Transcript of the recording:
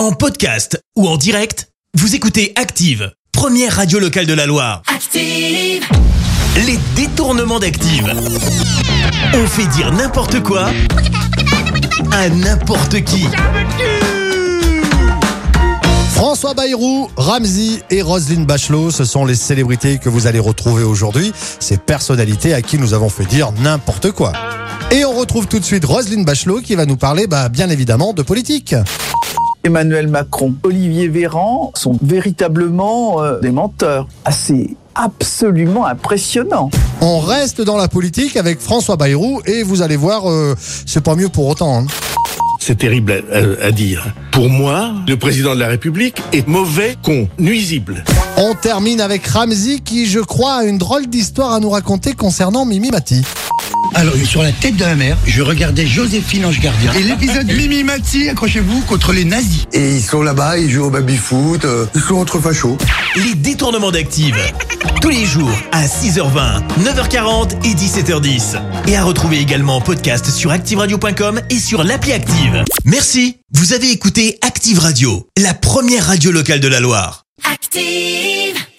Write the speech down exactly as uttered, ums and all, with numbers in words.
En podcast ou en direct, vous écoutez Active, première radio locale de la Loire. Active. Les détournements d'Active. On fait dire n'importe quoi à n'importe qui. François Bayrou, Ramzy et Roselyne Bachelot, ce sont les célébrités que vous allez retrouver aujourd'hui, ces personnalités à qui nous avons fait dire n'importe quoi. Et on retrouve tout de suite Roselyne Bachelot qui va nous parler, bah, bien évidemment, de politique. Emmanuel Macron, Olivier Véran sont véritablement euh, des menteurs. Assez absolument impressionnant. On reste dans la politique avec François Bayrou et vous allez voir, euh, c'est pas mieux pour autant. Hein. C'est terrible à, à, à dire. Pour moi, le président de la République est mauvais con, nuisible. On termine avec Ramzy qui, je crois, a une drôle d'histoire à nous raconter concernant Mimi Mathy. Alors, sur la tête de ma mère, je regardais Joséphine Ange-Gardien. Et l'épisode Mimi Mathy, accrochez-vous, contre les nazis. Et ils sont là-bas, ils jouent au baby-foot, euh, ils sont entre fachos. Les détournements d'Active, tous les jours à six heures vingt, neuf heures quarante et dix-sept heures dix. Et à retrouver également en podcast sur active radio point com et sur l'appli Active. Merci, vous avez écouté Active Radio, la première radio locale de la Loire. Active!